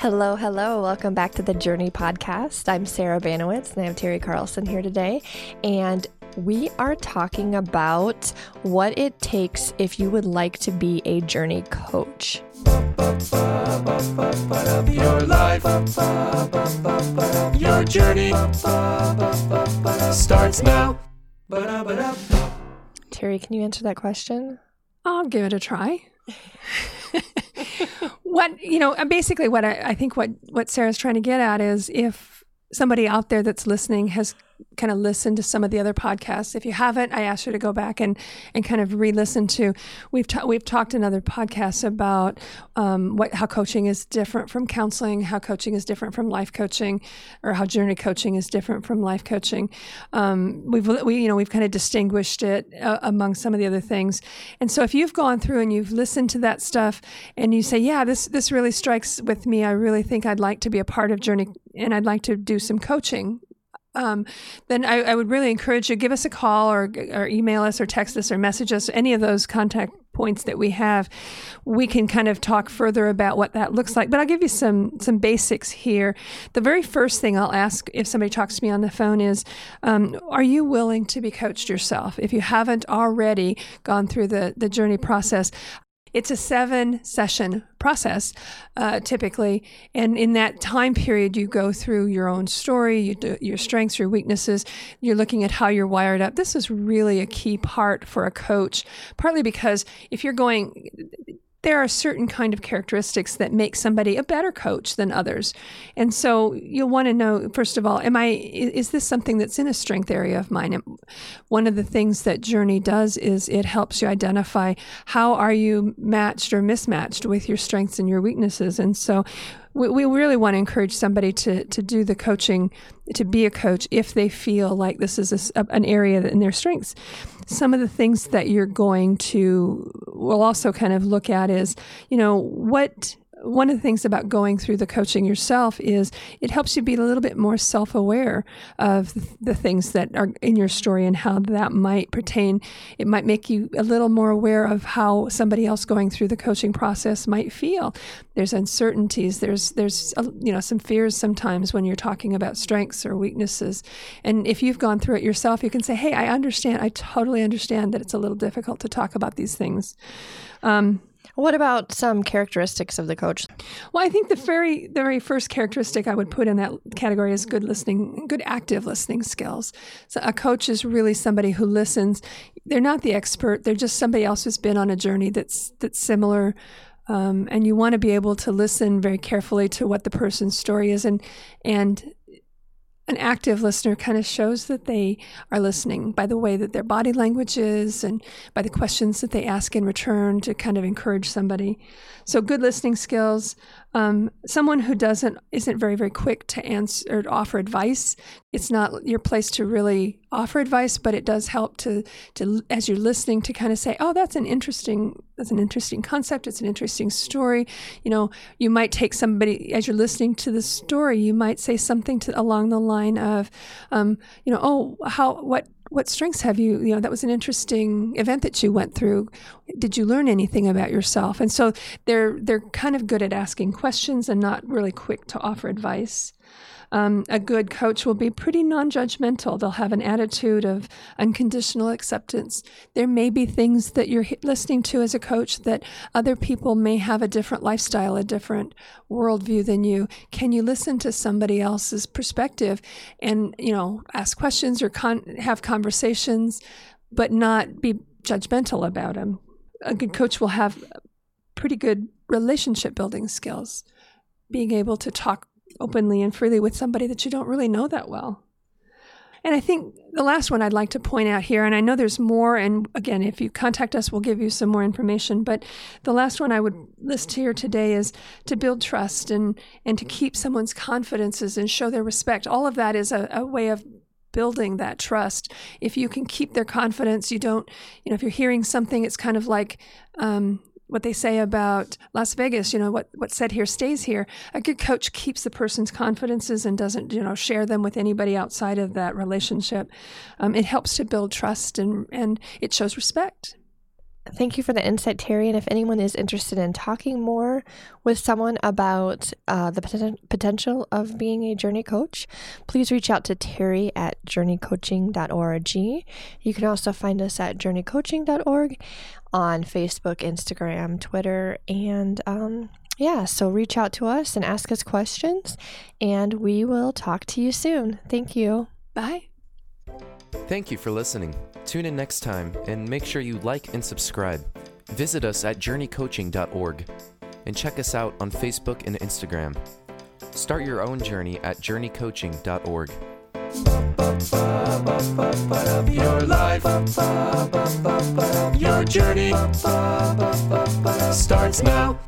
Hello, hello. Welcome back to the Journey Podcast. I'm Sarah Banowitz and I have Terry Carlson here today. And we are talking about what it takes if you would like to be a journey coach. Your life, your journey starts now. Terry, can you answer that question? I'll give it a try. What Sarah's trying to get at is if somebody out there that's listening has kind of listened to some of the other podcasts. If you haven't, I ask you to go back and kind of re-listen to. We've talked in other podcasts about how coaching is different from counseling, how coaching is different from life coaching, or how journey coaching is different from life coaching. We've kind of distinguished it among some of the other things. And so if you've gone through and you've listened to that stuff and you say, yeah, this really strikes with me. I really think I'd like to be a part of Journey and I'd like to do some coaching. Then I would really encourage you, give us a call or email us or text us or message us, any of those contact points that we have. We can kind of talk further about what that looks like. But I'll give you some basics here. The very first thing I'll ask if somebody talks to me on the phone is, are you willing to be coached yourself? If you haven't already gone through the journey process, it's a 7-session process, typically, and in that time period, you go through your own story, your strengths, your weaknesses. You're looking at how you're wired up. This is really a key part for a coach, partly because if you're going, there are certain kind of characteristics that make somebody a better coach than others, and so you'll want to know, first of all, is this something that's in a strength area of mine? One of the things that Journey does is it helps you identify how are you matched or mismatched with your strengths and your weaknesses, and so we really want to encourage somebody to do the coaching, to be a coach, if they feel like this is an area in their strengths. Some of the things that we'll also kind of look at is, one of the things about going through the coaching yourself is it helps you be a little bit more self-aware of the things that are in your story and how that might pertain. It might make you a little more aware of how somebody else going through the coaching process might feel. There's uncertainties. There's some fears sometimes when you're talking about strengths or weaknesses. And if you've gone through it yourself, you can say, hey, I totally understand that it's a little difficult to talk about these things. What about some characteristics of the coach? Well, I think the very first characteristic I would put in that category is good active listening skills. So a coach is really somebody who listens. They're not the expert. They're just somebody else who's been on a journey that's similar. And you want to be able to listen very carefully to what the person's story is. And an active listener kind of shows that they are listening by the way that their body language is and by the questions that they ask in return to kind of encourage somebody. So good listening skills. Someone who isn't very, very quick to answer or offer advice. It's not your place to really offer advice, but it does help to as you're listening to kind of say, oh, that's an interesting concept. It's an interesting story. You might take somebody as you're listening to the story. You might say something along the line of, what strengths have you? That was an interesting event that you went through. Did you learn anything about yourself? And so they're kind of good at asking questions and not really quick to offer advice. A good coach will be pretty non-judgmental. They'll have an attitude of unconditional acceptance. There may be things that you're listening to as a coach that other people may have a different lifestyle, a different worldview than you. Can you listen to somebody else's perspective and, ask questions or have conversations, but not be judgmental about them? A good coach will have pretty good relationship building skills, being able to talk openly and freely with somebody that you don't really know that well. And I think the last one I'd like to point out here, and I know there's more, and again, if you contact us, we'll give you some more information, but the last one I would list here today is to build trust and to keep someone's confidences and show their respect. All of that is a way of building that trust. If you can keep their confidence, if you're hearing something, it's kind of like, what they say about Las Vegas, what's said here stays here. A good coach keeps the person's confidences and doesn't, share them with anybody outside of that relationship. It helps to build trust and it shows respect. Thank you for the insight, Terry. And if anyone is interested in talking more with someone about the potential of being a journey coach, please reach out to Terry at journeycoaching.org. You can also find us at journeycoaching.org on Facebook, Instagram, Twitter, and so reach out to us and ask us questions, and we will talk to you soon. Thank you. Bye. Thank you for listening. Tune in next time and make sure you like and subscribe. Visit us at journeycoaching.org and check us out on Facebook and Instagram. Start your own journey at journeycoaching.org. Your life, your journey starts now.